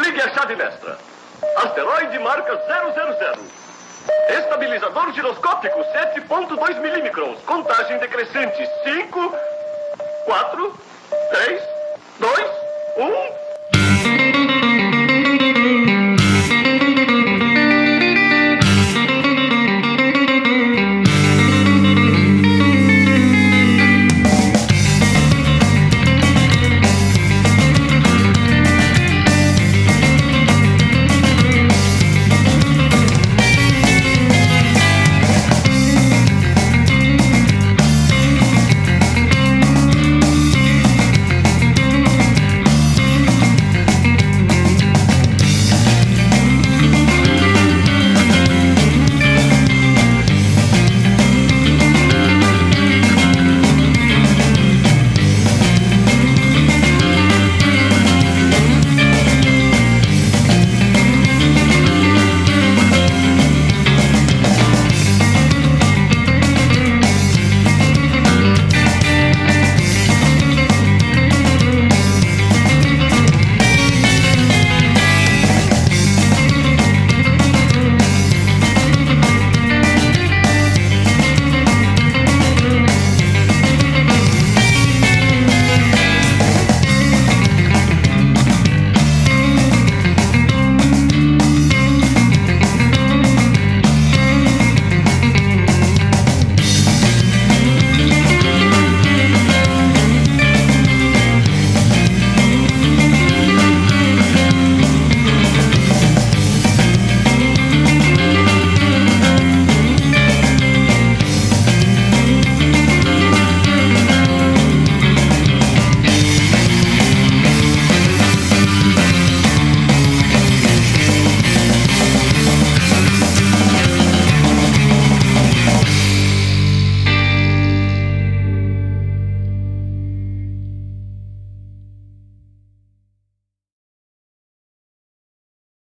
Λίγη εξάδινέστρα. Αστερόιδη μάρκα 000. Estabilizador giroscópico 7.2 milímetros. Contagem decrescente 5, 4, 3, 2, 1...